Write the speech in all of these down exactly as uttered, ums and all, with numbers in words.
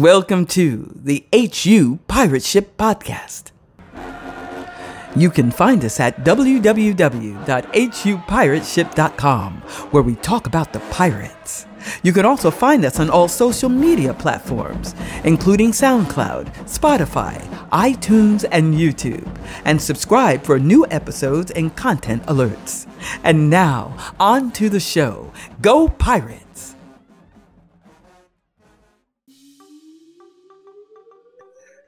Welcome to the H U Pirate Ship Podcast. You can find us at w w w dot h u pirate ship dot com, where we talk about the pirates. You can also find us on all social media platforms, including SoundCloud, Spotify, iTunes, and YouTube, and subscribe for new episodes and content alerts. And now, on to the show. Go Pirates!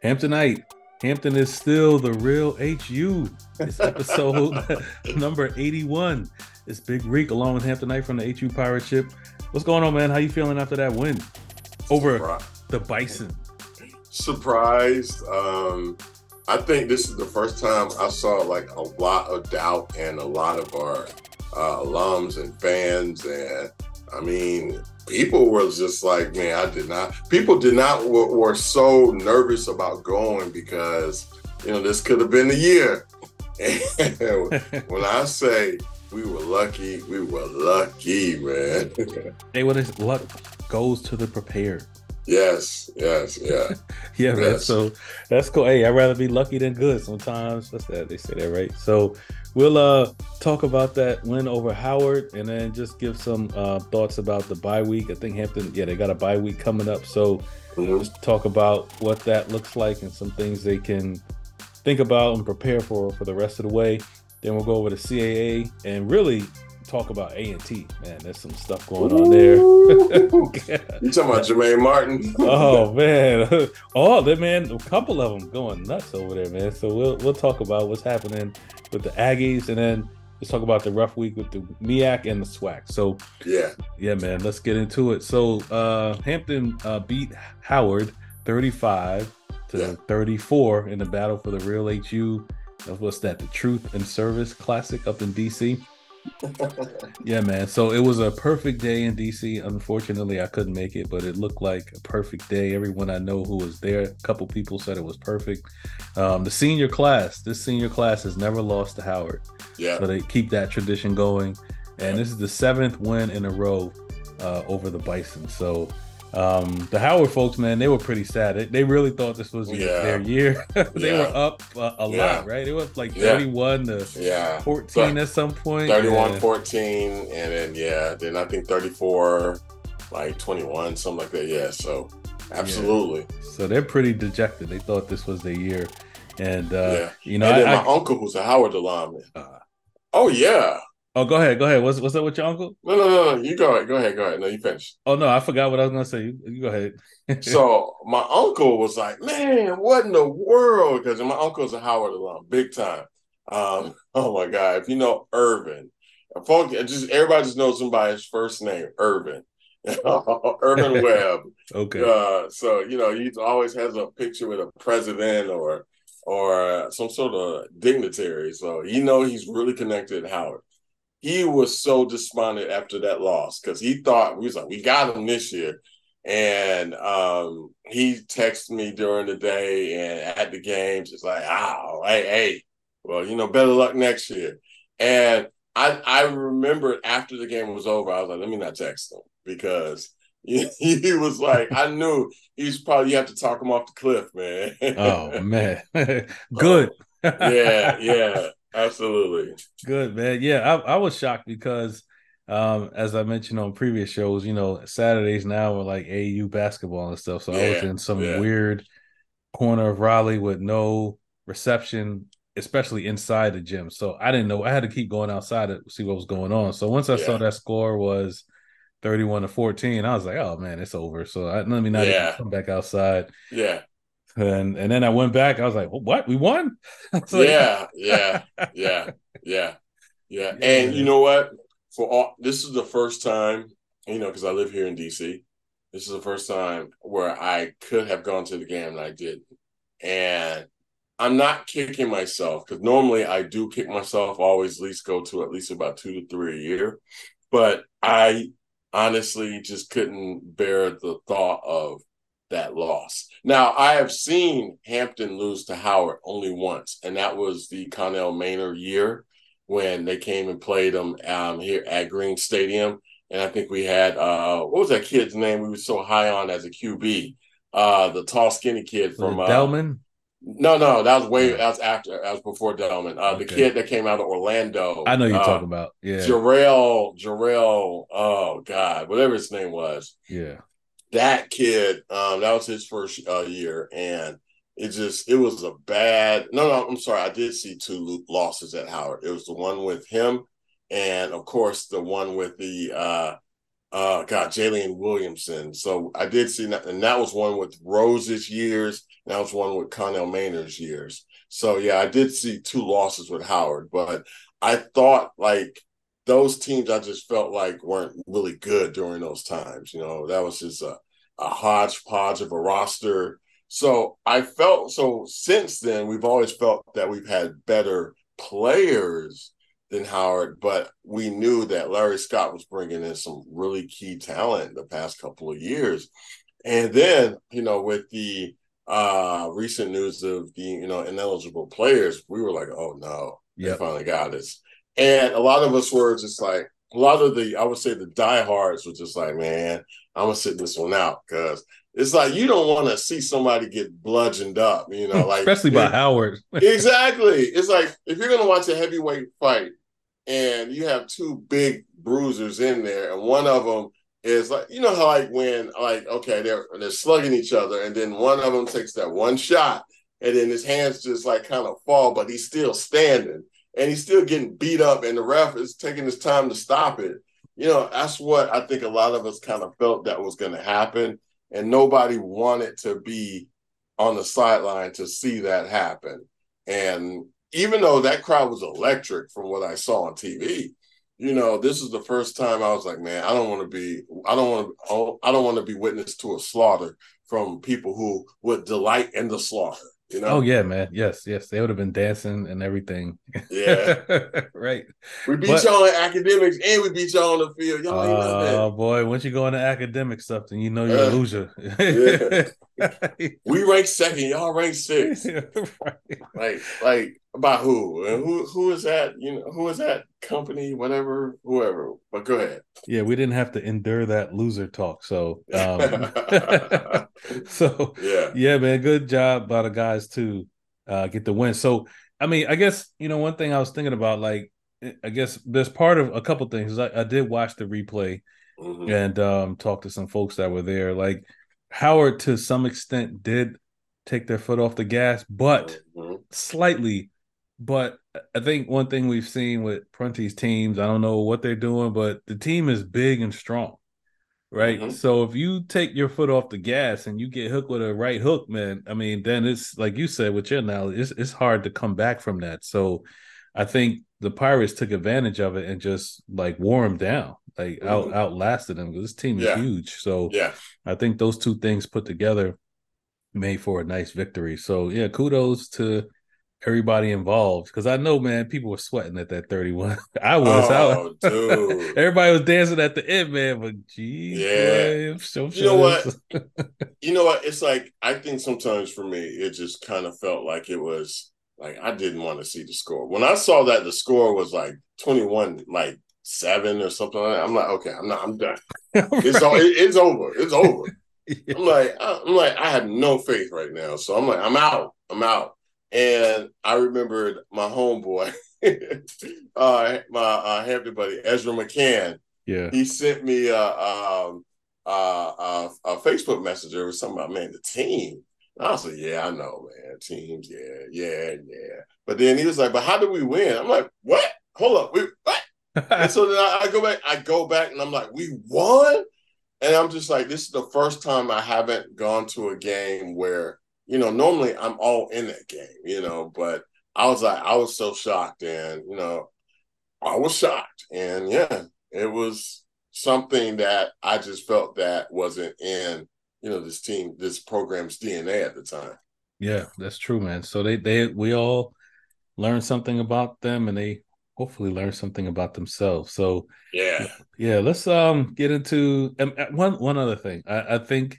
Hamptonite. Hampton is still the real H U. It's episode number eighty-one. It's Big Reek along with Hamptonite from the H U Pirate Ship. What's going on, man? How you feeling after that win over Surprise. The Bison? Surprised. Um, I think this is the first time I saw like a lot of doubt and a lot of our uh, alums and fans. And I mean, people were just like, man, I did not. People did not were, were so nervous about going because, you know, this could have been the year. And when I say we were lucky, we were lucky, man. Hey, what is luck goes to the prepared. Yes, yes, yeah. yeah, yes. Man. So that's cool. Hey, I'd rather be lucky than good sometimes. That's that. They say that, right? So we'll uh, talk about that win over Howard and then just give some uh, thoughts about the bye week. I think Hampton, yeah, they got a bye week coming up. So mm-hmm. let's talk about what that looks like and some things they can think about and prepare for for the rest of the way. Then we'll go over to C A A and really talk about A and T. Man, there's some stuff going on there. You talking about Jermaine Martin? Oh, man. Oh, that man, a couple of them going nuts over there, man. So we'll we'll talk about what's happening with the Aggies, and then let's talk about the rough week with the M E A C and the SWAC. So, yeah, yeah, man, let's get into it. So uh, Hampton uh, beat Howard thirty-five to thirty-four in the battle for the real H U. What's that? The Truth and Service Classic up in D C. Yeah, man. So it was a perfect day in D C. Unfortunately, I couldn't make it, but it looked like a perfect day. Everyone I know who was there, a couple people said it was perfect. Um, the senior class, this senior class has never lost to Howard. Yeah. So they keep that tradition going. And this is the seventh win in a row uh, over the Bison. So um, the Howard folks, man, they were pretty sad. They, they really thought this was yeah. their year. They yeah. were up uh, a yeah. lot, right? It was like yeah. thirty-one to fourteen at some point. thirty-one fourteen, and then, yeah, then I think thirty-four, like twenty-one, something like that. Yeah, so absolutely. Yeah. So they're pretty dejected. They thought this was their year. And, uh, yeah. you know, and then I, my I, uncle, who's a Howard alum. Uh, oh, yeah. Oh, go ahead, go ahead. What's what's up with your uncle? No, no, no, no. You go ahead, go ahead, go ahead. No, you finish. Oh no, I forgot what I was gonna say. You, you go ahead. So my uncle was like, "Man, what in the world?" Because my uncle's a Howard alum, big time. Um, oh my God, if you know Irvin, folk, just everybody just knows him by his first name, Irvin. Irvin Webb. Okay. Uh, so you know he always has a picture with a president or or some sort of dignitary. So you know he's really connected to Howard. He was so despondent after that loss because he thought we was like, we got him this year. And um, he texted me during the day and at the games. It's like, oh, hey, hey, well, you know, better luck next year. And I, I remembered after the game was over, I was like, let me not text him because he, he was like, I knew he's probably, you have to talk him off the cliff, man. Oh, man. Good. Um, yeah, yeah. Absolutely. Good, man. Yeah, I, I was shocked because, um, as I mentioned on previous shows, you know, Saturdays now are like A A U basketball and stuff. So yeah, I was in some yeah. weird corner of Raleigh with no reception, especially inside the gym. So I didn't know. I had to keep going outside to see what was going on. So once I yeah. saw that score was thirty-one to fourteen, I was like, oh, man, it's over. So I, let me not yeah. even come back outside. Yeah. And and then I went back. I was like, well, "What? We won?" Like, yeah, yeah, yeah, yeah, yeah. And you know what? For all, this is the first time, you know, because I live here in D C. This is the first time where I could have gone to the game and I didn't. And I'm not kicking myself because normally I do kick myself. I always at least go to at least about two to three a year, but I honestly just couldn't bear the thought of that loss. Now, I have seen Hampton lose to Howard only once, and that was the Connell Maynard year when they came and played them um, here at Green Stadium. And I think we had, uh, what was that kid's name we were so high on as a Q B? uh, the tall, skinny kid from uh, Delman. No, no, that was way. That was after. That was before Delman. Uh, the okay. kid that came out of Orlando. I know you're uh, talking about. Yeah, Jarrell. Jarrell. Oh God, whatever his name was. Yeah, that kid. Um, that was his first uh, year, and it just it was a bad. No, no, I'm sorry. I did see two losses at Howard. It was the one with him, and of course the one with the uh, uh, God, Jalen Williamson. So I did see that, and that was one with Rose's years. That was one with Connell Maynard's years. So, yeah, I did see two losses with Howard, but I thought, like, those teams I just felt like weren't really good during those times. You know, that was just a, a hodgepodge of a roster. So I felt – so since then, we've always felt that we've had better players than Howard, but we knew that Larry Scott was bringing in some really key talent the past couple of years. And then, you know, with the – uh recent news of the you know ineligible players, we were like, oh no, yep. They finally got us. And a lot of us were just like, a lot of the I would say the diehards were just like, man, I'm gonna sit this one out, because it's like you don't want to see somebody get bludgeoned up, you know, like especially by it, Howard. Exactly. It's like if you're gonna watch a heavyweight fight and you have two big bruisers in there, and one of them is like, you know how like when like okay they're they're slugging each other, and then one of them takes that one shot, and then his hands just like kind of fall, but he's still standing and he's still getting beat up, and the ref is taking his time to stop it. You know, that's what I think a lot of us kind of felt that was going to happen, and nobody wanted to be on the sideline to see that happen. And even though that crowd was electric from what I saw on T V. You know, this is the first time I was like, man, I don't want to be, I don't want to, I don't want to be witness to a slaughter from people who would delight in the slaughter. You know? Oh yeah, man. Yes, yes, they would have been dancing and everything. Yeah, right. We beat but, y'all in academics, and we beat y'all on the field. Y'all ain't uh, that. Oh boy, once you go into academic stuff, then you know you're uh, a loser. Yeah. We ranked second. Y'all ranked sixth. Right. Like, like by who? And who? Who is that? You know, who is that company? Whatever, whoever. But go ahead. Yeah, we didn't have to endure that loser talk. So, um, so yeah, yeah, man. Good job by the guys to uh, get the win. So, I mean, I guess, you know, one thing I was thinking about, like, I guess there's part of a couple things. I, I did watch the replay mm-hmm. and um, talk to some folks that were there. Like, Howard, to some extent, did take their foot off the gas, but mm-hmm. slightly. But I think one thing we've seen with Prunty's teams, I don't know what they're doing, but the team is big and strong. Right. Mm-hmm. So if you take your foot off the gas and you get hooked with a right hook, man, I mean, then it's like you said, with your knowledge, it's, it's hard to come back from that. So I think the Pirates took advantage of it and just like wore them down, like mm-hmm. out, outlasted them. This team is yeah. huge. So yeah. I think those two things put together made for a nice victory. So, yeah, kudos to everybody involved, because I know, man, people were sweating at that thirty-one. I was out. Oh, dude. Everybody was dancing at the end, man. But geez, yeah, boy, so you know what? You know what? It's like, I think sometimes for me, it just kind of felt like it was like I didn't want to see the score. When I saw that the score was like twenty-one, like seven or something like that, I'm like, okay, I'm not, I'm done. Right. It's all, it, it's over. It's over. Yeah. I'm like, I'm like, I have no faith right now. So I'm like, I'm out. I'm out. And I remembered my homeboy, uh, my uh, Hampton buddy, Ezra McCann. Yeah, he sent me a, a, a, a, a Facebook messenger with something about, man, the team. And I was like, yeah, I know, man, teams, yeah, yeah, yeah. But then he was like, but how did we win? I'm like, what? Hold up, we what? And so then I, I go back, I go back, and I'm like, we won? And I'm just like, this is the first time I haven't gone to a game where, you know, normally I'm all in that game, you know, but I was like, I was so shocked, and, you know, I was shocked. And yeah, it was something that I just felt that wasn't in, you know, this team, this program's D N A at the time. Yeah, that's true, man. So they, they, we all learned something about them, and they hopefully learned something about themselves. So yeah, yeah, let's um get into um, one, one other thing. I, I think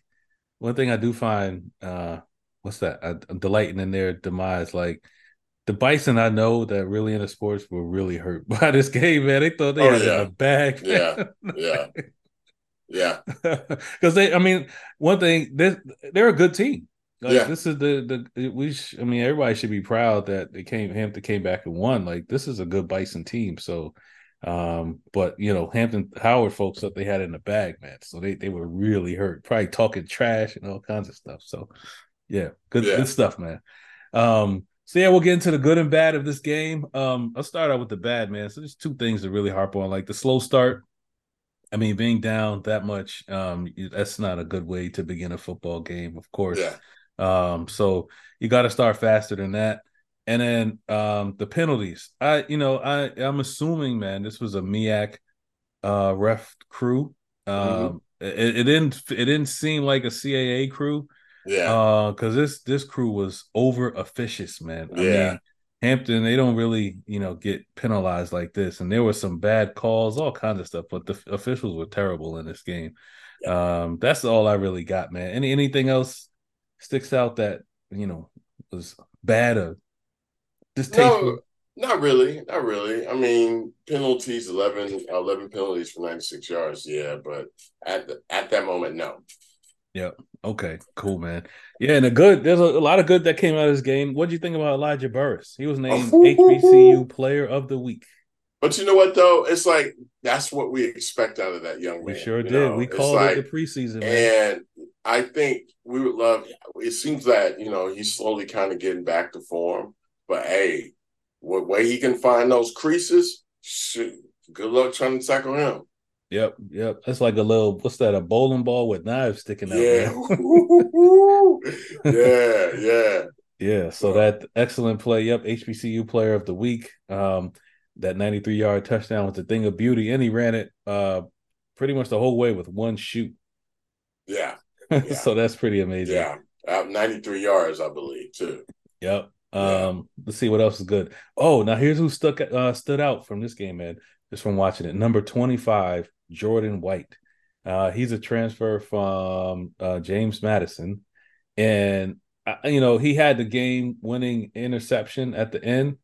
one thing I do find, uh, what's that? I, I'm delighting in their demise. Like the Bison, I know that really into sports were really hurt by this game, man. They thought they oh, had yeah. it in a bag. Yeah, yeah, Yeah. Because they, I mean, one thing, they, they're a good team. Like, yeah. This is the, the, we, sh- I mean, everybody should be proud that they came, Hampton came back and won. Like, this is a good Bison team. So, um, but, you know, Hampton, Howard folks that they had in the bag, man. So they, they were really hurt, probably talking trash and all kinds of stuff. So, yeah, good, yeah. good stuff, man. Um, So, yeah, we'll get into the good and bad of this game. Um, I'll start out with the bad, man. So there's two things to really harp on, like the slow start. I mean, being down that much, um, that's not a good way to begin a football game, of course. Yeah. Um, so you got to start faster than that. And then um, the penalties. I, you know, I, I'm assuming, man, this was a MEAC uh, ref crew. Um, mm-hmm. it, it didn't it didn't seem like a C A A crew. Yeah, uh, because this this crew was over officious, man. I yeah, mean, Hampton, they don't really, you know, get penalized like this, and there were some bad calls, all kinds of stuff. But the f- officials were terrible in this game. Yeah. Um, that's all I really got, man. Any anything else sticks out that you know was bad or distasteful? No, not really, not really. I mean, penalties, eleven, eleven penalties for ninety-six yards. Yeah, but at the, at that moment, no. Yeah. Okay. Cool, man. Yeah, and a good. There's a, a lot of good that came out of this game. What do you think about Elijah Burris? He was named H B C U Player of the Week. But you know what though? It's like that's what we expect out of that young man. We sure did. Know? We called like, it the preseason, man. And I think we would love. It seems that you know he's slowly kind of getting back to form. But hey, what way he can find those creases? Shoot, good luck trying to tackle him. Yep, yep. That's like a little, what's that, a bowling ball with knives sticking out. Yeah, yeah, yeah. Yeah, so that excellent play. Yep, H B C U Player of the Week. Um, that ninety-three-yard touchdown was a thing of beauty, and he ran it uh, pretty much the whole way with one shoot. Yeah. yeah. So that's pretty amazing. Yeah, uh, ninety-three yards, I believe, too. Yep. Um, yeah. Let's see what else is good. Oh, now here's who stuck uh, stood out from this game, man, just from watching it. Number twenty-five, Jordan White. Uh, he's a transfer from uh, James Madison. And, uh, you know, he had the game-winning interception at the end.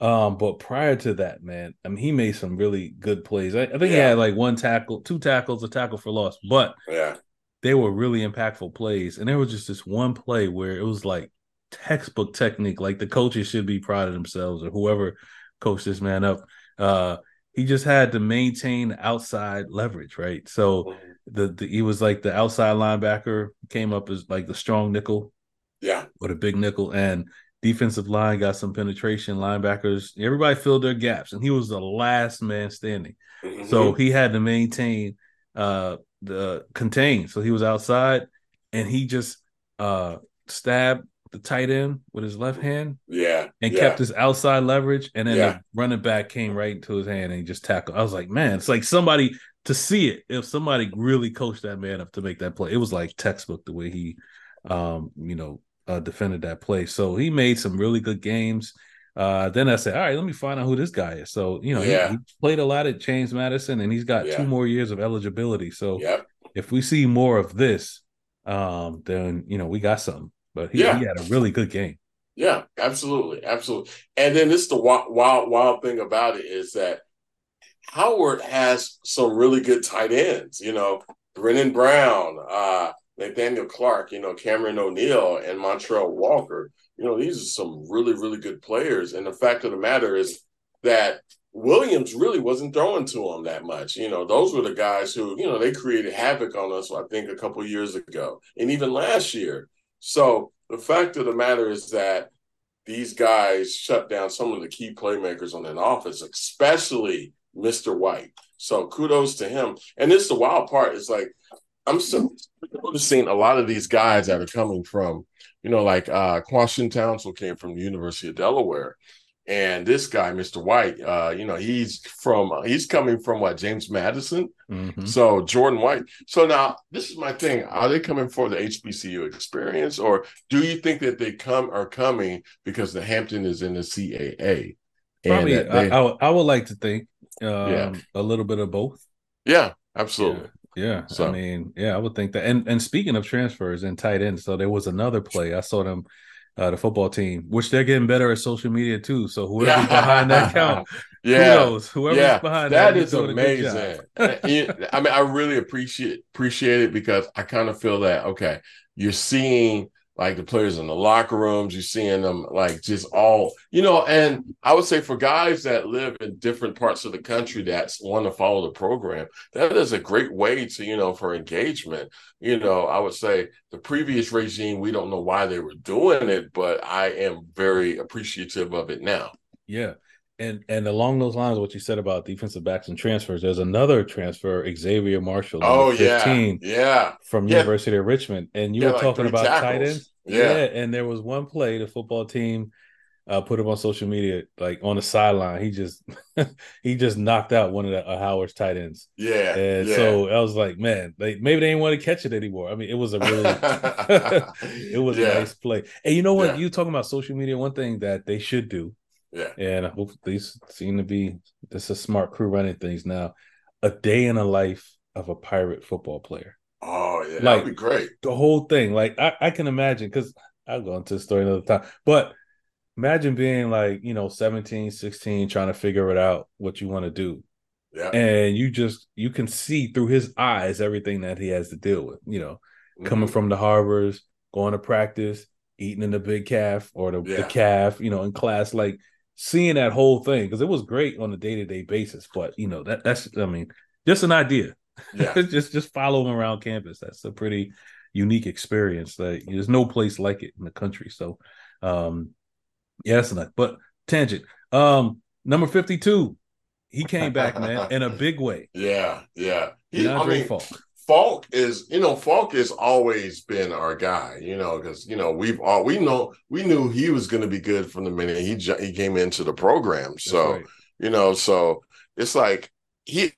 Um, but prior to that, man, I mean, he made some really good plays. I, I think yeah. he had, like, one tackle, two tackles, a tackle for loss. But yeah. they were really impactful plays. And there was just this one play where it was, like, textbook technique. Like, the coaches should be proud of themselves or whoever coached this man up. Uh He just had to maintain outside leverage, right? So the, the he was like the outside linebacker came up as like the strong nickel, yeah, or the big nickel, and defensive line got some penetration. Linebackers, everybody filled their gaps, and he was the last man standing. Mm-hmm. So he had to maintain uh, the contain. So he was outside, and he just uh, stabbed the tight end with his left hand, yeah, and yeah. kept his outside leverage, and then yeah. the running back came right into his hand and he just tackled. I was like, man, it's like somebody to see it. If somebody really coached that man up to make that play, it was like textbook the way he, um, you know, uh, defended that play. So he made some really good games. Uh, then I said, all right, let me find out who this guy is. So you know, yeah. he, he played a lot at James Madison, and he's got yeah. two more years of eligibility. So yep. if we see more of this, um, then you know we got something. But he, yeah. he had a really good game. Yeah, absolutely, absolutely. And then this is the wild, wild, wild thing about it is that Howard has some really good tight ends. You know, Brennan Brown, uh, Nathaniel Clark, you know, Cameron O'Neal, and Montrell Walker. You know, these are some really, really good players. And the fact of the matter is that Williams really wasn't throwing to him that much. You know, those were the guys who, you know, they created havoc on us, I think, a couple of years ago. And even last year. So the fact of the matter is that these guys shut down some of the key playmakers on that offense, especially Mister White. So kudos to him. And this is the wild part. It's like I'm still noticing a lot of these guys that are coming from, you know, like uh, Quashin Townsell came from the University of Delaware. And this guy, Mister White, uh, you know, he's from uh, he's coming from what, James Madison. Mm-hmm. So Jordan White. So now this is my thing. Are they coming for the H B C U experience, or do you think that they come are coming because the Hampton is in the C A A? Probably. And they, I, I, I would like to think um, yeah. a little bit of both. Yeah, absolutely. Yeah. yeah. So. I mean, yeah, I would think that. And and speaking of transfers and tight ends, so there was another play I saw them. uh, the football team, which they're getting better at social media too. So whoever's behind that account, yeah. kudos. Whoever's yeah. behind that, that is amazing. it, I mean, I really appreciate appreciate it because I kind of feel that okay, you're seeing like the players in the locker rooms, you're seeing them like just all, you know, and I would say for guys that live in different parts of the country that want to follow the program, that is a great way to, you know, for engagement. You know, I would say the previous regime, we don't know why they were doing it, but I am very appreciative of it now. Yeah. And and along those lines, what you said about defensive backs and transfers, there's another transfer, Xavier Marshall, oh, fifteen, yeah, yeah, from yeah. University of Richmond. And you yeah, were talking like about tackles. Tight ends. Yeah. yeah, and there was one play the football team uh, put him on social media, like on the sideline. He just he just knocked out one of the uh, Howard's tight ends. Yeah, and yeah. so I was like, man, they, maybe they didn't want to catch it anymore. I mean, it was a really it was yeah. a nice play. And you know what? Yeah. You talking about social media? One thing that they should do. Yeah, and I hope these seem to be this is a smart crew running things now. A day in the life of a pirate football player. Oh yeah, like, that'd be great. The whole thing, like I, I can imagine, because I'll go into the story another time. But imagine being like you know seventeen, sixteen, trying to figure it out what you want to do. Yeah, and you just you can see through his eyes everything that he has to deal with. You know, mm-hmm. coming from the harbors, going to practice, eating in the big calf or the, yeah. the calf. You know, in class, like. Seeing that whole thing, because it was great on a day-to-day basis, but you know that that's I mean just an idea. Yeah. just just follow him around campus. That's a pretty unique experience. Like there's no place like it in the country. So um yeah, that's enough. But tangent. Um number fifty-two, he came back, man, in a big way. Yeah, yeah. He, I mean, Falk. Falk is, you know, Falk has always been our guy, you know, because, you know, we've all, we know, we knew he was going to be good from the minute he he came into the program. So, right. you know, so it's like he,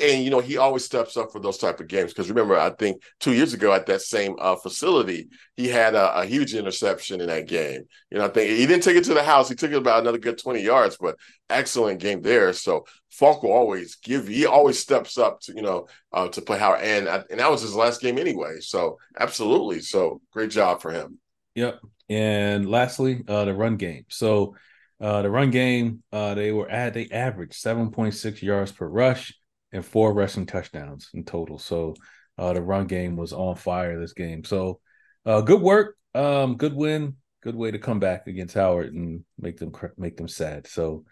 and, you know, he always steps up for those type of games. Because remember, I think two years ago at that same uh, facility, he had a, a huge interception in that game. You know, I think he didn't take it to the house. He took it about another good twenty yards, but excellent game there. So, Falk will always give – he always steps up to, you know, uh, to play Howard. And, I, and that was his last game anyway. So, absolutely. So, great job for him. Yep. And lastly, uh, the run game. So, uh, the run game, uh, they were at – they averaged seven point six yards per rush and four rushing touchdowns in total. So, uh, the run game was on fire this game. So, uh, good work, um, good win, good way to come back against Howard and make them make them sad. So,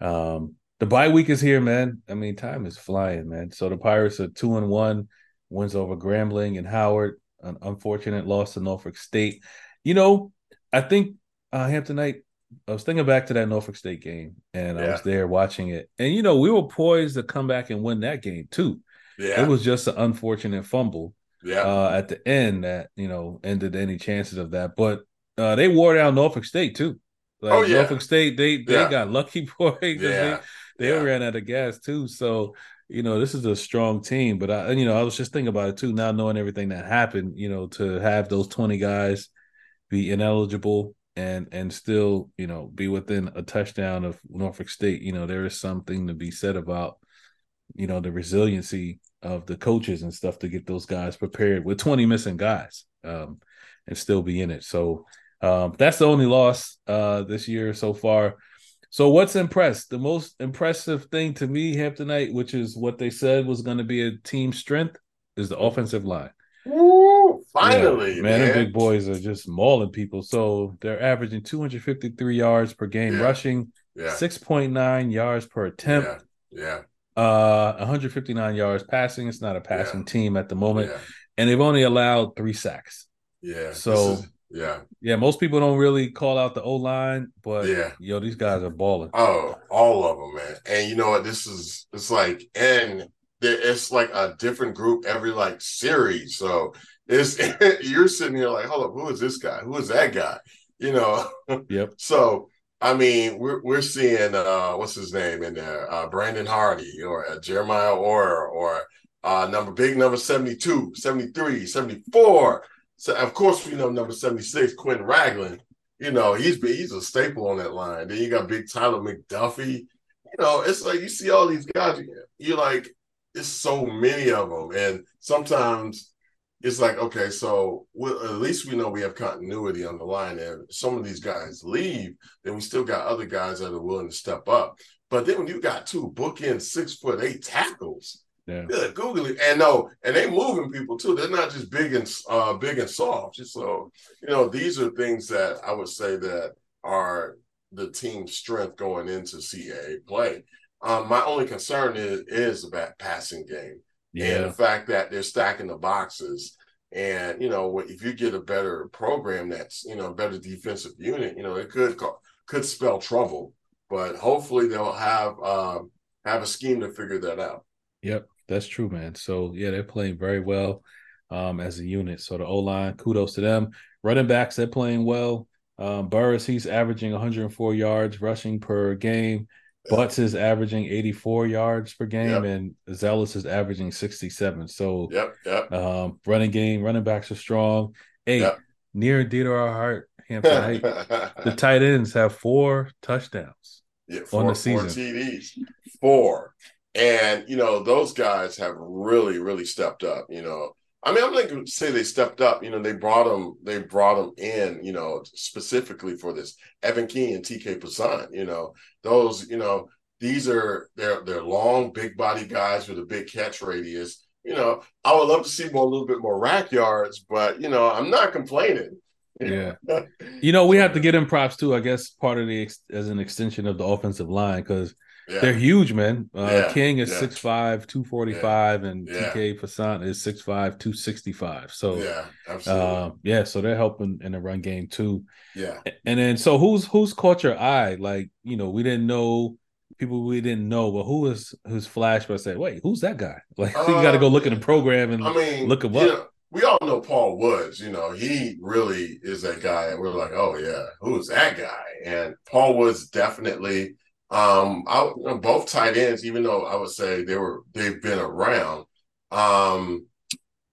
um the bye week is here, man. I mean, time is flying, man. So the Pirates are two and one, wins over Grambling and Howard, an unfortunate loss to Norfolk State. You know, I think uh, Hamptonite, I was thinking back to that Norfolk State game, and yeah. I was there watching it. And, you know, we were poised to come back and win that game, too. Yeah. It was just an unfortunate fumble yeah. uh, at the end that, you know, ended any chances of that. But uh, they wore down Norfolk State, too. Like, oh, yeah. Norfolk State, they, they yeah. got lucky, boy. Yeah. They, They yeah. ran out of gas, too. So, you know, this is a strong team. But, I, you know, I was just thinking about it, too, now knowing everything that happened, you know, to have those twenty guys be ineligible and and still, you know, be within a touchdown of Norfolk State. You know, there is something to be said about, you know, the resiliency of the coaches and stuff to get those guys prepared with twenty missing guys um, and still be in it. So um, that's the only loss uh, this year so far. So what's impressed? The most impressive thing to me, Hamptonite, which is what they said was going to be a team strength, is the offensive line. Ooh, finally, yeah, man. man. The big boys are just mauling people. So they're averaging two hundred fifty-three yards per game yeah. rushing, yeah. six point nine yards per attempt, yeah, yeah. Uh, one hundred fifty-nine yards passing. It's not a passing yeah. team at the moment. Yeah. And they've only allowed three sacks. Yeah. So – Yeah. Yeah, most people don't really call out the O-line, but, yeah. yo, these guys are balling. Oh, all of them, man. And you know what? This is – it's like – and there, it's like a different group every, like, series. So it's you're sitting here like, hold up, who is this guy? Who is that guy? You know? Yep. So, I mean, we're we're seeing uh, – what's his name in there? Uh, Brandon Hardy or uh, Jeremiah Orr or uh, number big number seventy-two, seventy-three, seventy-four – So, of course, you know, number seventy-six, Quentin Ragland, you know, he's he's a staple on that line. Then you got big Tyler McDuffie. You know, it's like you see all these guys, you're like, it's so many of them. And sometimes it's like, okay, so we'll, at least we know we have continuity on the line. And if some of these guys leave, then we still got other guys that are willing to step up. But then when you got two bookend six foot eight tackles, yeah, good googly, and no, and they moving people too. They're not just big and uh, big and soft. So you know, these are things that I would say that are the team's strength going into C A A play. Um, my only concern is is about passing game. Yeah. And the fact that they're stacking the boxes. And, you know, if you get a better program that's, you know, a better defensive unit, you know, it could could spell trouble. But hopefully they'll have um, have a scheme to figure that out. Yep, that's true, man. So, yeah, they're playing very well um, as a unit. So the O-line, kudos to them. Running backs, they're playing well. Um, Burris, he's averaging one hundred four yards rushing per game. Butts is averaging eighty-four yards per game, yep, and Zealous is averaging sixty-seven. So, yep, yep. Um, running game, running backs are strong. Hey, yep, near and dear to our heart, Hampton Height, the tight ends have four touchdowns yeah, four, on the season. Four T Ds. Four. And, you know, those guys have really, really stepped up, you know. I mean, I'm not going to say they stepped up. You know, they brought them, they brought them in, you know, specifically for this. Evan King and T K Passan, you know, those, you know, these are, they're, they're long, big body guys with a big catch radius. You know, I would love to see more, a little bit more rack yards, but, you know, I'm not complaining. Yeah. You know, we have to get in props too, I guess, part of the, as an extension of the offensive line, because yeah, they're huge, man. Uh, yeah. King is yeah. six five, two forty-five, yeah, and yeah, T K Passan is six five, two sixty-five. So, yeah, absolutely. Um, yeah, so they're helping in the run game too. Yeah. And then, so who's who's caught your eye? Like, you know, we didn't know, people we didn't know, but who was who's flashed by saying, wait, who's that guy? Like, uh, you got to go look at the program and I mean, look him up. Know, we all know Paul Woods. You know, he really is that guy. And we're like, oh, yeah, who's that guy? And Paul Woods definitely. Um, I, you know, both tight ends, even though I would say they were, they've been around. Um,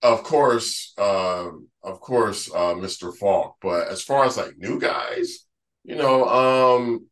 of course, uh, of course, uh, Mister Falk. But as far as like new guys, you know, um,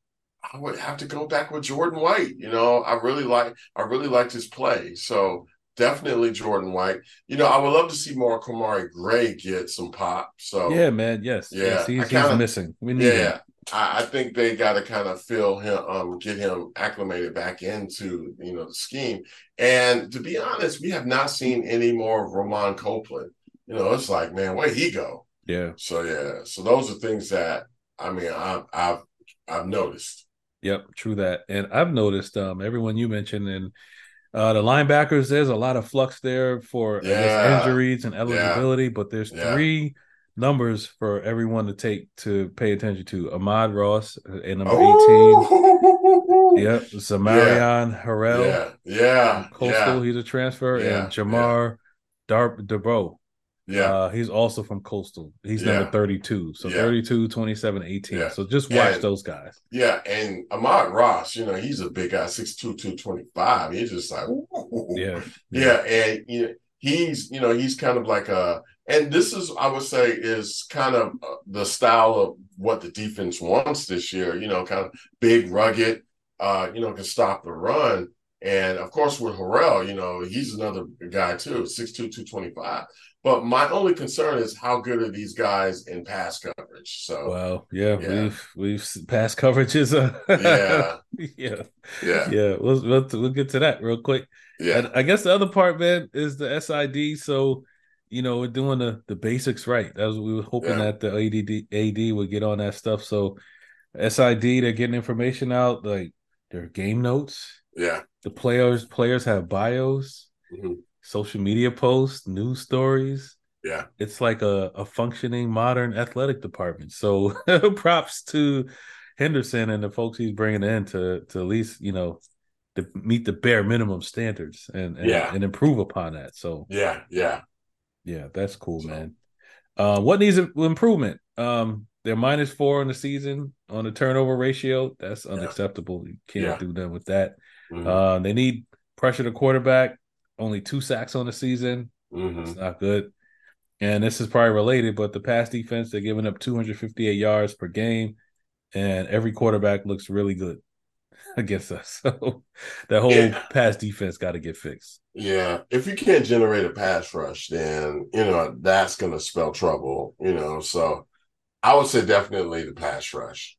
I would have to go back with Jordan White. You know, I really like, I really liked his play. So definitely Jordan White. You know, I would love to see more Kamari Gray get some pop. So yeah, man, yes, yeah, yes, he's, kinda, he's missing. We need yeah. him. I think they got to kind of feel him, um, get him acclimated back into, you know, the scheme. And to be honest, we have not seen any more of Ramon Copeland. You know, it's like, man, where'd he go? Yeah. So, yeah. So those are things that, I mean, I've, I've, I've noticed. Yep. True that. And I've noticed um, everyone you mentioned and uh, the linebackers, there's a lot of flux there for yeah. I guess, injuries and eligibility, yeah. but there's yeah. three numbers for everyone to take to pay attention to. Ahmad Ross at number oh. eighteen. Yep. Zamarion yeah. Harrell. Yeah. Yeah. Coastal, yeah. he's a transfer. Yeah. And Jamar yeah. Darb Debo. Yeah. Uh, he's also from Coastal. He's yeah. number thirty-two. So yeah. thirty-two, twenty-seven, eighteen. Yeah. So just watch and, those guys. Yeah. And Ahmad Ross, you know, he's a big guy, six two, two twenty-five. He's just like, ooh. Yeah. Yeah. yeah. And you know, he's, you know, he's kind of like a, and this is, I would say, is kind of the style of what the defense wants this year. You know, kind of big, rugged, uh, you know, can stop the run. And, of course, with Harrell, you know, he's another guy, too, six two, two twenty-five. But my only concern is how good are these guys in pass coverage. So, well, yeah, yeah. we've, we've pass coverage is a yeah. yeah. Yeah. Yeah. We'll, we'll, we'll get to that real quick. Yeah. And I guess the other part, man, is the S I D. So, you know, we're doing the, the basics right. That was we were hoping yeah. that the A D, A D would get on that stuff. So S I D, they're getting information out, like their game notes. Yeah. The players players have bios, mm-hmm. social media posts, news stories. Yeah. It's like a, a functioning modern athletic department. So props to Henderson and the folks he's bringing in to, to at least, you know, to meet the bare minimum standards and, and, yeah. and improve upon that. So yeah, yeah. Yeah, that's cool, so, man. Uh, what needs improvement? Um, they're minus four in the season on the turnover ratio. That's unacceptable. Yeah. You can't yeah. do nothing with that. Mm-hmm. Uh, they need pressure to quarterback. Only two sacks on the season. Mm-hmm. That's not good. And this is probably related, but the pass defense, they're giving up two hundred fifty-eight yards per game, and every quarterback looks really good. against us. So that whole yeah. pass defense got to get fixed. Yeah. If you can't generate a pass rush, then, you know, that's going to spell trouble, you know. So I would say definitely the pass rush.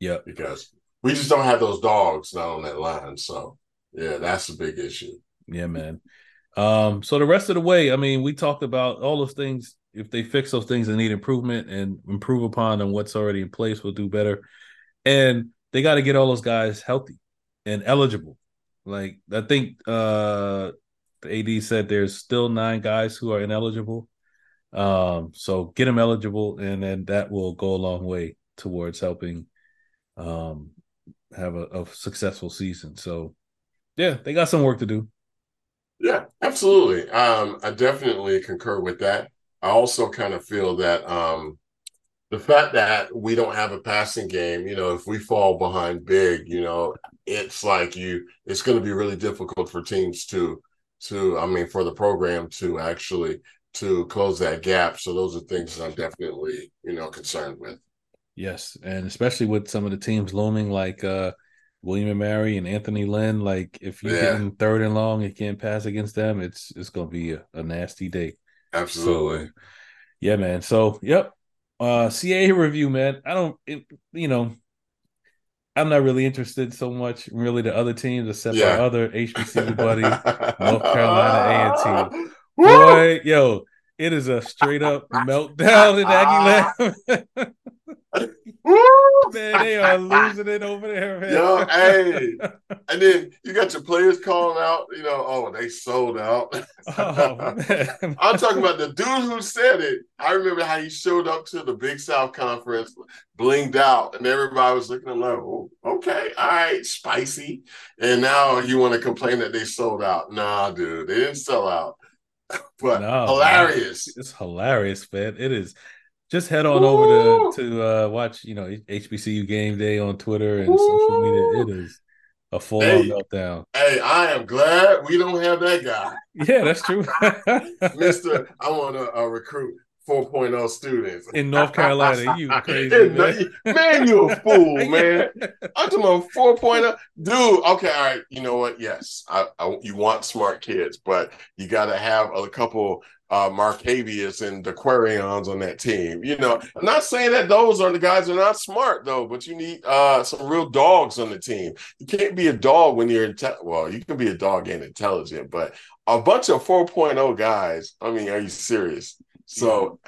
Yeah. Because we just don't have those dogs not on that line. So, yeah, that's a big issue. Yeah, man. Um, so the rest of the way, I mean, we talked about all those things. If they fix those things that need improvement and improve upon them, what's already in place, we'll do better. And they got to get all those guys healthy and eligible. Like, I think uh, the A D said there's still nine guys who are ineligible. Um, so get them eligible, and then that will go a long way towards helping um, have a, a successful season. So, yeah, they got some work to do. Yeah, absolutely. Um, I definitely concur with that. I also kind of feel that um, the fact that we don't have a passing game, you know, if we fall behind big, you know, it's like you, it's going to be really difficult for teams to, to, I mean, for the program to actually to close that gap. So those are things that I'm definitely, you know, concerned with. Yes. And especially with some of the teams looming, like uh, William and Mary and Anthony Lynn, like if you're yeah. getting third and long, you can't pass against them. It's, it's going to be a, a nasty day. Absolutely. So, yeah, man. So, yep. Uh, C A A review, man. I don't, it, you know, I'm not really interested so much really to other teams except yeah. our other H B C U buddy, North Carolina A and T. Boy, yo, it is a straight up meltdown in Aggie Land. Man, they are losing it over there, man. Yo, hey. And then you got your players calling out, you know, oh, they sold out. Oh, man. I'm talking about the dude who said it. I remember how he showed up to the Big South Conference, blinged out, and everybody was looking at him like, oh, okay, all right, spicy. And now you want to complain that they sold out. Nah, dude, they didn't sell out. But no, hilarious. Man. It's hilarious, man. It is. Just head on Ooh. over to, to uh, watch, you know, H B C U Game Day on Twitter and Ooh. social media. It is a full hey, meltdown. Hey, I am glad we don't have that guy. Yeah, that's true. Mister, I want to uh, recruit four point oh students. In North Carolina, you crazy, in, man. Man, you a fool, man. I'm talking about four point oh. Dude, okay, all right, you know what? Yes, I, I, you want smart kids, but you got to have a couple – Uh, Marcavius and the Quarions on that team. You know, I'm not saying that those are the guys that are not smart, though, but you need uh, some real dogs on the team. You can't be a dog when you're inte- – well, you can be a dog and intelligent, but a bunch of four point oh guys, I mean, are you serious? So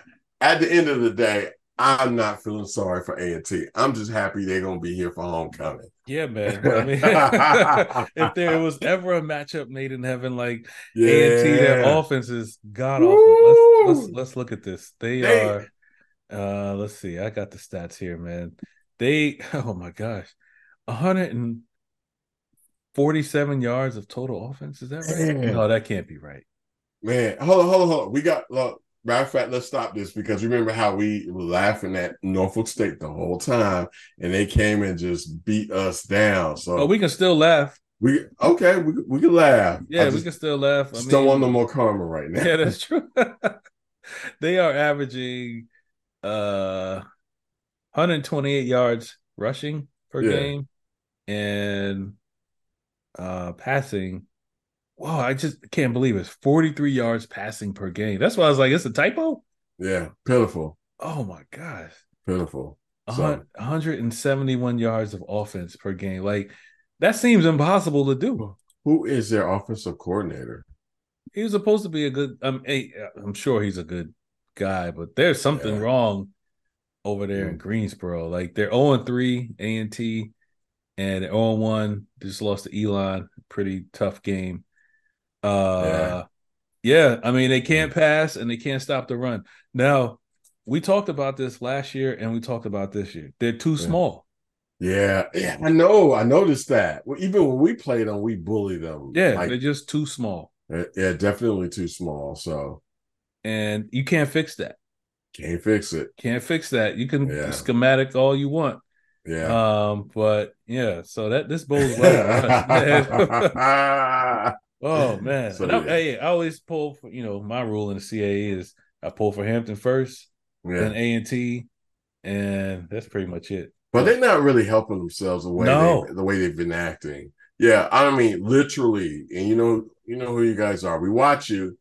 at the end of the day, I'm not feeling sorry for A and T. I'm just happy they're going to be here for homecoming. Yeah, man. I mean, if there was ever a matchup made in heaven, like yeah. A and T, their offense is god-awful. Let's, let's let's look at this. They Dang. are, uh, let's see. I got the stats here, man. They, oh, my gosh, one hundred forty-seven yards of total offense. Is that right? Man. No, that can't be right. Man, hold on, hold on, hold on. We got, look. Matter of fact, let's stop this because remember how we were laughing at Norfolk State the whole time, and they came and just beat us down. So oh, we can still laugh. We okay, we we can laugh. Yeah, I we just, can still laugh. I just mean, don't want no more karma right now. Yeah, that's true. They are averaging uh, one hundred twenty-eight yards rushing per yeah. game, and uh, passing. Wow, I just can't believe it's forty-three yards passing per game. That's why I was like, it's a typo? Yeah, pitiful. Oh, my gosh. Pitiful. So. one hundred seventy-one yards of offense per game. Like, that seems impossible to do. Who is their offensive coordinator? He was supposed to be a good um, – I'm sure he's a good guy, but there's something yeah. wrong over there mm. in Greensboro. Like, they're oh and three, A and T, and oh and one. They just lost to Elon. Pretty tough game. Uh, yeah. yeah, I mean, they can't pass and they can't stop the run. Now, we talked about this last year and we talked about this year. They're too yeah. small. Yeah, yeah, I know. I noticed that. Well, even when we played them, we bullied them. Yeah, like, they're just too small. Yeah, definitely too small. So, and you can't fix that. Can't fix it. Can't fix that. You can yeah. schematic all you want. Yeah. Um. But yeah. So that this bodes well. Oh, man. So, I, hey, I always pull for, you know, my rule in the C A A is I pull for Hampton first, yeah. then A and T, and that's pretty much it. But they're not really helping themselves the way no. they, the way they've been acting. Yeah, I mean, literally. And you know, you know who you guys are. We watch you.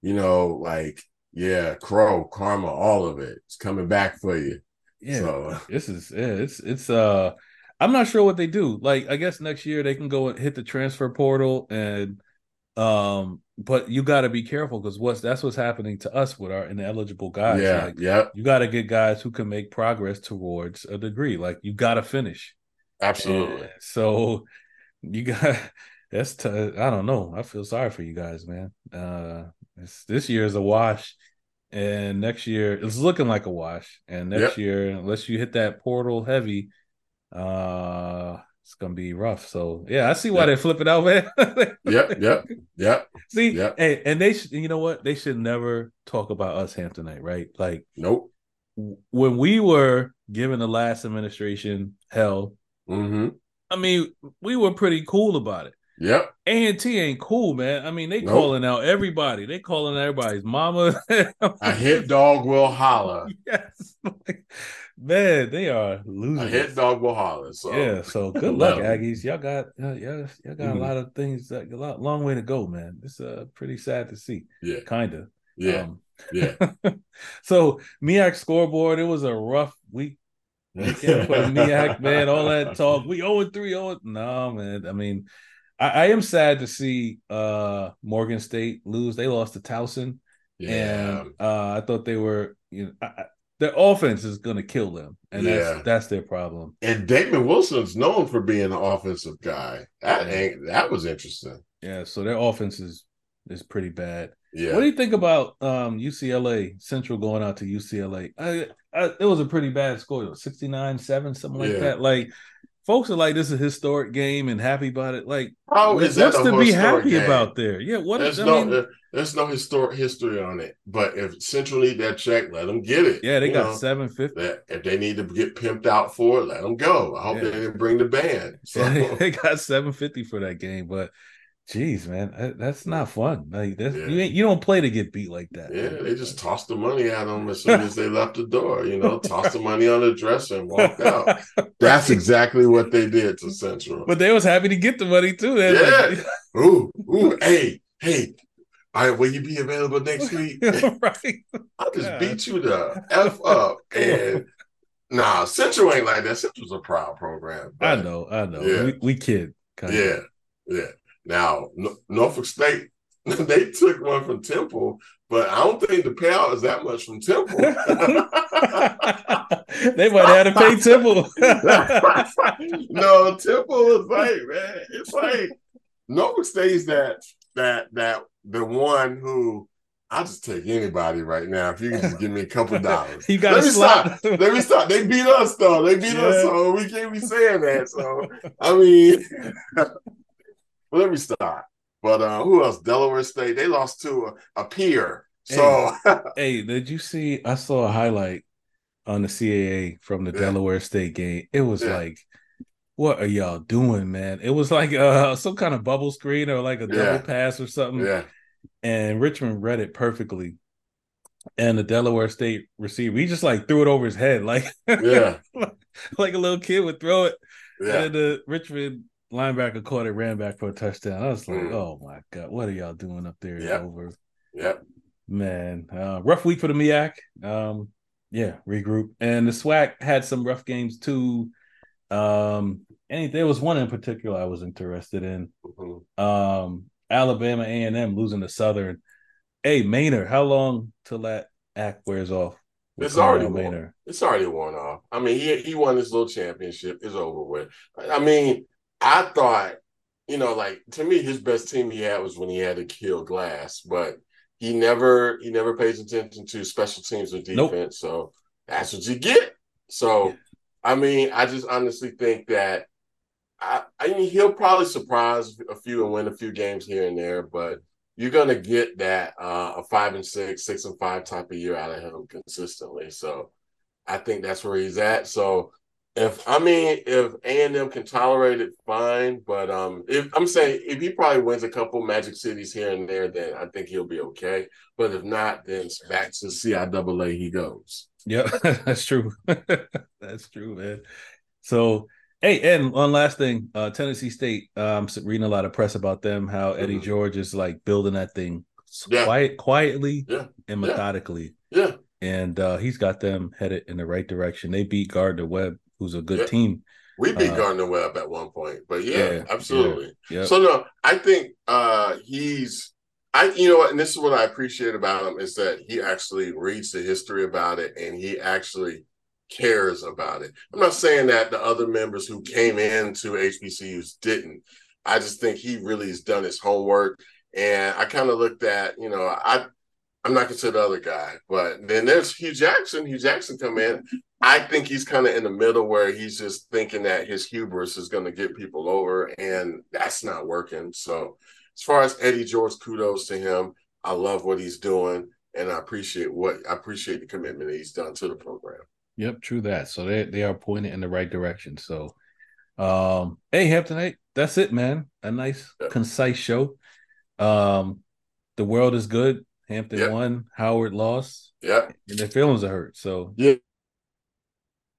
You know, like yeah, Crow, Karma, all of it. It's coming back for you. Yeah, so. this is yeah, it's it's uh. I'm not sure what they do. Like, I guess next year they can go and hit the transfer portal, and um, but you got to be careful because what's that's what's happening to us with our ineligible guys. Yeah, like, yeah. You got to get guys who can make progress towards a degree. Like, you got to finish. Absolutely. And so you got that's. T- I don't know. I feel sorry for you guys, man. Uh, it's, this year is a wash, and next year it's looking like a wash, and next yep. year unless you hit that portal heavy. Uh, it's gonna be rough. So yeah, I see why yep. they flip it out, man. yep, yep, yep. See, yep. And, and they, sh- you know what? They should never talk about us Hamptonite, right? Like, nope. W- when we were giving the last administration hell, mm-hmm. I mean, we were pretty cool about it. Yep. A and T ain't cool, man. I mean, they nope. calling out everybody. They calling everybody's mama. A hit dog will holler. Yes. Like, man, they are losing. A hit dog will holler. So. Yeah, so good luck, Aggies. Y'all got y'all, y'all got mm-hmm. a lot of things, a lot, long way to go, man. It's uh, pretty sad to see. Yeah. Kind of. Yeah. Um, yeah. So, MEAC scoreboard, it was a rough week. Weekend for the MEAC, man. All that talk. We oh and three, oh and three. No, man. I mean, I, I am sad to see uh, Morgan State lose. They lost to Towson, yeah. and uh, I thought they were, you know, I, I, their offense is going to kill them, and yeah. that's that's their problem. And Damon Wilson's known for being an offensive guy. That ain't, that was interesting. Yeah, so their offense is is pretty bad. Yeah. What do you think about um, U C L A Central going out to U C L A? I, I, it was a pretty bad score, sixty-nine seven, something like yeah. that. Like. Folks are like, this is a historic game and happy about it. Like, how is that what's to be happy game? About there? Yeah, what there's is no, I mean, there's no historic history on it. But if Central need that check, let them get it. Yeah, they you got seven fifty. If they need to get pimped out for it, let them go. I hope yeah. they didn't bring the band. So. Yeah, they got seven fifty for that game, but geez, man, that's not fun. Like, that's, yeah. you, ain't, you don't play to get beat like that. Yeah, man. They just tossed the money at them as soon as they left the door. You know, tossed the money on the dresser and walked out. That's exactly what they did to Central. But they was happy to get the money too. They're yeah. Like, ooh, ooh, hey, hey. All right, will you be available next week? Right. I'll just God. Beat you the F up. And nah, Central ain't like that. Central's a proud program. But, I know, I know. Yeah. We, we kid. Kind yeah, of. yeah. Now, N- Norfolk State, they took one from Temple, but I don't think the payout is that much from Temple. They might have to pay Temple. No, Temple is like, man, it's like Norfolk State's that that that the one who I'll just take anybody right now if you can just give me a couple dollars. You got Let me stop. Let me stop. They beat us though. They beat yeah. us, so we can't be saying that. So I mean. Well, let me stop. But uh, who else? Delaware State. They lost to a, a peer. So, hey, hey, did you see? I saw a highlight on the C A A from the yeah. Delaware State game. It was yeah. like, what are y'all doing, man? It was like uh, some kind of bubble screen or like a yeah. double pass or something. Yeah. And Richmond read it perfectly. And the Delaware State receiver, he just like threw it over his head, like yeah, like, like a little kid would throw it. Yeah. And the Richmond linebacker caught it, ran back for a touchdown. I was like, mm. oh, my God, what are y'all doing up there? It's yep. over. Yep. Man, uh, rough week for the MEAC. Um, yeah, regroup. And the SWAC had some rough games, too. Um, and there was one in particular I was interested in. Mm-hmm. Um, Alabama A and M losing to Southern. Hey, Maynard, how long till that act wears off? It's already worn. It's already worn off. I mean, he, he won this little championship. It's over with. I mean... I thought, you know, like, to me, his best team he had was when he had to kill Glass, but he never he never pays attention to special teams or defense, nope. so that's what you get. So, yeah. I mean, I just honestly think that, I, I mean, he'll probably surprise a few and win a few games here and there, but you're going to get that uh, a five and six, six and five type of year out of him consistently. So, I think that's where he's at. So, If I mean, if A and M can tolerate it, fine. But um, if I'm saying if he probably wins a couple Magic Cities here and there, then I think he'll be okay. But if not, then back to C I A A he goes. Yeah, that's true. That's true, man. So, hey, and one last thing, uh, Tennessee State, uh, I'm reading a lot of press about them, how Eddie mm-hmm. George is like building that thing yeah. quiet, quietly yeah. and methodically. Yeah. And uh, he's got them headed in the right direction. They beat Gardner-Webb, who's a good yeah. team. We beat uh, Gardner-Webb at one point, but yeah, yeah absolutely. Yeah, yeah. So no, I think uh, he's, I you know, and this is what I appreciate about him is that he actually reads the history about it and he actually cares about it. I'm not saying that the other members who came into H B C Us didn't. I just think he really has done his homework, and I kind of looked at, you know, I I'm not gonna say the other guy, but then there's Hugh Jackson. Hugh Jackson come in. I think he's kind of in the middle where he's just thinking that his hubris is going to get people over, and that's not working. So as far as Eddie George, kudos to him. I love what he's doing, and I appreciate what I appreciate the commitment that he's done to the program. Yep, true that. So they they are pointed in the right direction. So, um, hey, Hampton, hey, that's it, man. A nice, yep. concise show. Um, the world is good. Hampton yep. won. Howard lost. Yeah, and their feelings are hurt. So yeah.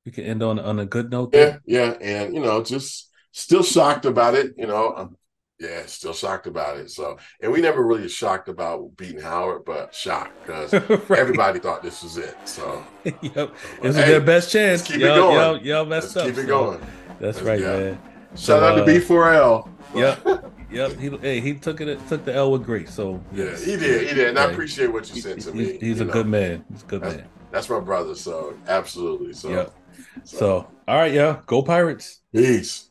We can end on on a good note there. Yeah, yeah, and you know, just still shocked about it. You know, um, yeah, still shocked about it. So, and we never really shocked about beating Howard, but shocked because right. everybody thought this was it. So, yep, this so, was hey, their best chance. Keep y'all, it going. Y'all, y'all messed let's up. Keep it so. Going. That's right, yeah. man. Shout so, out to uh, B four L. Yep, yep. He hey, he took it took the L with grace. So yes. yeah, he did, he did, and right. I appreciate what you he, said to he, me. He's a know? Good man. He's a good that's, man. That's my brother. So absolutely. So. Yep. So, so, all right, yeah, go Pirates. Peace.